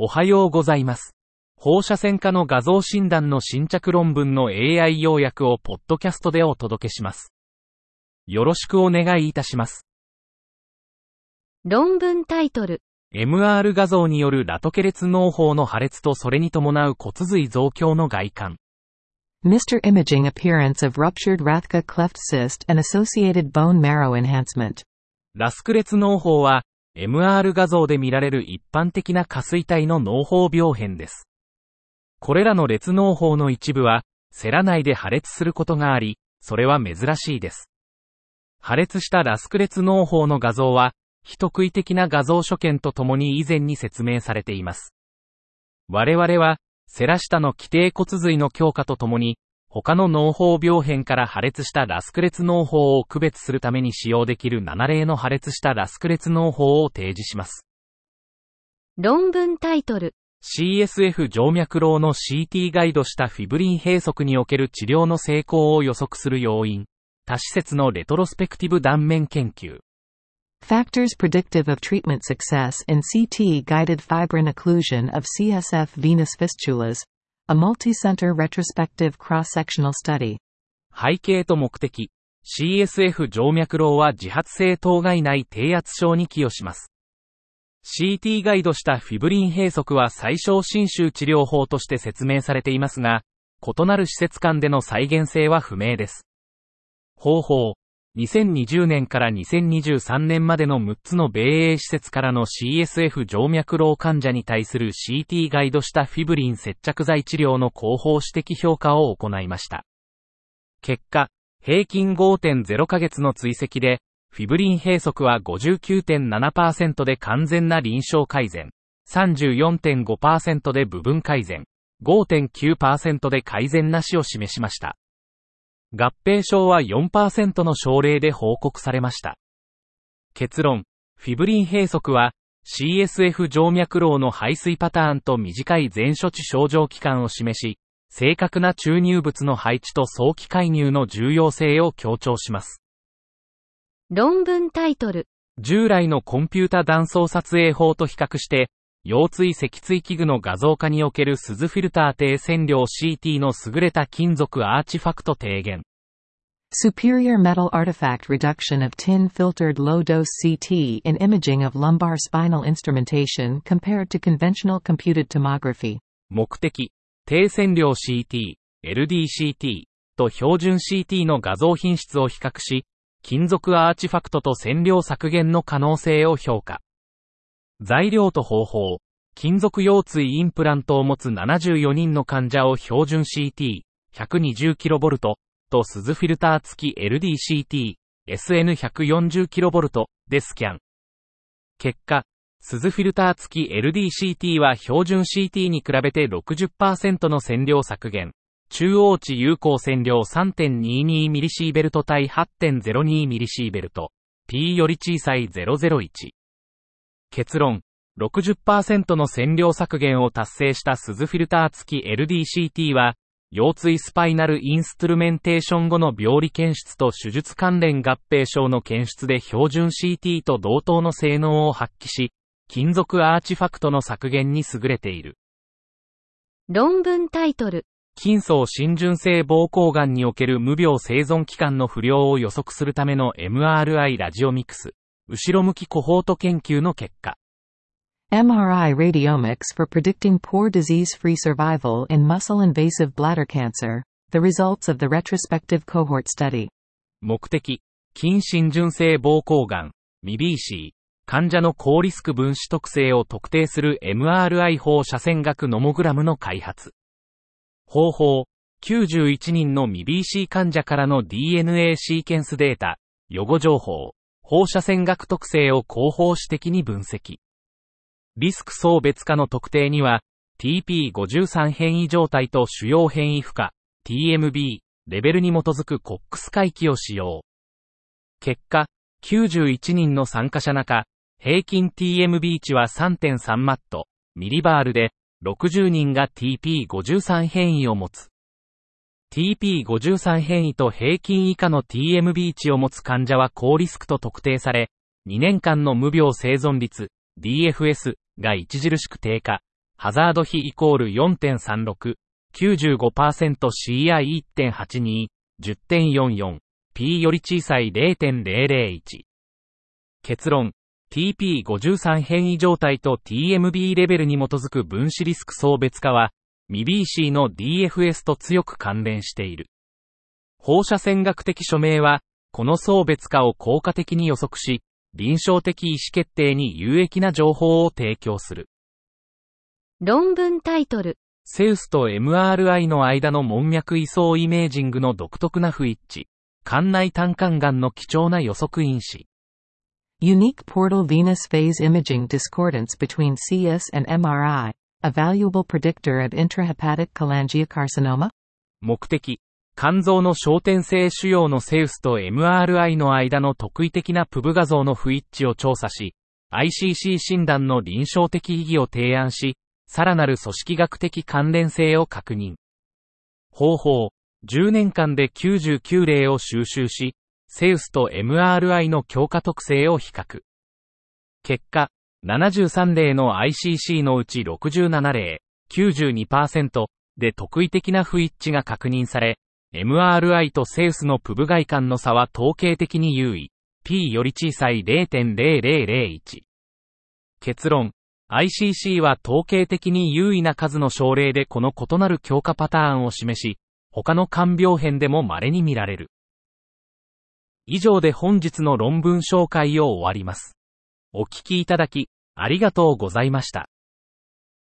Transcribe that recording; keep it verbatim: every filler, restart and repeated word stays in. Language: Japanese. おはようございます。放射線科の画像診断の新着論文の エーアイ 要約をポッドキャストでお届けします。よろしくお願いいたします。論文タイトル。エムアール 画像によるラトケ列嚢胞の破裂とそれに伴う骨髄増強の外観。ミスター Imaging Appearance of Ruptured Rathke Cleft Cyst and Associated Bone Marrow Enhancement。ラスク列嚢胞は、エムアール 画像で見られる一般的な下垂体の嚢胞病変です。これらの列嚢胞の一部は、セラ内で破裂することがあり、それは珍しいです。破裂したラスク列嚢胞の画像は、非特異的な画像所見とともに以前に説明されています。我々は、セラ下の基底骨髄の強化とともに、他の嚢胞病変から破裂したラスク列嚢胞を区別するために使用できるなな例の破裂したラスク列嚢胞を提示します。論文タイトル。シーエスエフ 静脈瘻の シーティー ガイドしたフィブリン閉塞における治療の成功を予測する要因。多施設のレトロスペクティブ断面研究。Factors predictive of treatment success inシーティー-guided fibrin occlusion of シーエスエフ venous fistulas, a multi-center retrospective cross-sectional study。 背景と目的。 シーエスエフ 静脈瘻は自発性頭蓋内低圧症に寄与します。 シーティー ガイドしたフィブリン閉塞は最小侵襲治療法として説明されていますが、異なる施設間での再現性は不明です。方法。にせんにじゅうねんからにせんにじゅうさんねんまでのむっつの米英施設からの シーエスエフ 静脈瘻患者に対する シーティー ガイドしたフィブリン接着剤治療の広報指摘評価を行いました。結果、平均 ごてんゼロ ヶ月の追跡で、フィブリン閉塞は ごじゅうきゅうてんななパーセント で完全な臨床改善、さんじゅうよんてんごパーセント で部分改善、ごてんきゅうパーセント で改善なしを示しました。合併症は よんパーセント の症例で報告されました。結論、フィブリン閉塞は シーエスエフ 静脈瘻の排水パターンと短い前処置症状期間を示し、正確な注入物の配置と早期介入の重要性を強調します。論文タイトル。従来のコンピュータ断層撮影法と比較して、腰椎脊椎器具の画像化におけるスズフィルター低線量 シーティー の優れた金属アーチファクト提言。Superior metal artifact reduction of tin-filtered low-dose シーティー in imaging of lumbar spinal instrumentation compared to conventional computed tomography。目的、低線量 シーティー、エルディーシーティー と標準 シーティー の画像品質を比較し、金属アーチファクトと線量削減の可能性を評価。材料と方法。金属腰椎インプラントを持つななじゅうよにんの患者を標準 シーティー、ひゃくにじゅうキロボルト とスズフィルター付き エルディーシーティー、エスエヌひゃくよんじゅうキロボルト でスキャン。結果、スズフィルター付き エルディーシーティー は標準 シーティー に比べて ろくじゅっパーセント の線量削減。中央値有効線量 さんてんにじゅうにミリシーベルト 対 はちてんゼロにミリシーベルト。P より小さいゼロゼロいち。結論、ろくじゅっパーセント の線量削減を達成したスズフィルター付き エルディーシーティー は、腰椎スパイナルインストゥルメンテーション後の病理検出と手術関連合併症の検出で標準 シーティー と同等の性能を発揮し、金属アーチファクトの削減に優れている。論文タイトル。筋層浸潤性膀胱がんにおける無病生存期間の不良を予測するための エムアールアイ ラジオミクス。後ろ向きコホート研究の結果。エムアールアイ Radiomics for Predicting Poor Disease-Free Survival in Muscle Invasive Bladder Cancer, The Results of the Retrospective Cohort Study。目的、筋浸潤性膀胱がん、エムビーシー、患者の高リスク分子特性を特定する エムアールアイ 放射線学ノモグラムの開発。方法、きゅうじゅういちにんのエムビーシー患者からの ディーエヌエー シーケンスデータ、予後情報。放射線学特性を広報指摘に分析。リスク層別化の特定には、ティーピーごじゅうさん 変異状態と主要変異負荷、ティーエムビー、レベルに基づくコックス回帰を使用。結果、きゅうじゅういちにんの参加者中、平均 ティーエムビー 値は さんてんさん マット、ミリバールで、ろくじゅうにんが ティーピーごじゅうさん 変異を持つ。ティーピーごじゅうさん 変異と平均以下の ティーエムビー 値を持つ患者は高リスクと特定され、にねんかんの無病生存率、ディーエフエス が著しく低下、ハザード比イコール よんてんさんろく、きゅうじゅうごパーセント シーアイいってんはちに、じゅってんよんよん、P より小さい れいてんぜろぜろいち。結論、ティーピーごじゅうさん 変異状態と ティーエムビー レベルに基づく分子リスク層別化は、エムアイビーシー の ディーエフエス と強く関連している。放射線学的署名は、この層別化を効果的に予測し、臨床的意思決定に有益な情報を提供する。論文タイトル。セウスと エムアールアイ の間の門脈位相イメージングの独特な不一致。肝内胆管がんの貴重な予測因子。Unique portal venous phase imaging discordance between シーエス and エムアールアイ, a valuable predictor of intrahepatic cholangiocarcinoma? 目的、肝臓の焦点性腫瘍のセウスと エムアールアイ の間の特異的なプブ画像の不一致を調査し、アイシーシー 診断の臨床的意義を提案し、さらなる組織学的関連性を確認。方法、じゅうねんかんできゅうじゅうきゅう例を収集し、セウスと エムアールアイ の強化特性を比較。結果、ななじゅうさん例の アイシーシー のうちろくじゅうなな例、きゅうじゅうにパーセント で特異的な不一致が確認され、エムアールアイ とセウスのプブ外観の差は統計的に優位、P より小さい れいてんぜろぜろぜろいち。結論、アイシーシー は統計的に優位な数の症例でこの異なる強化パターンを示し、他の肝病変でも稀に見られる。以上で本日の論文紹介を終わります。お聞きいただき、ありがとうございました。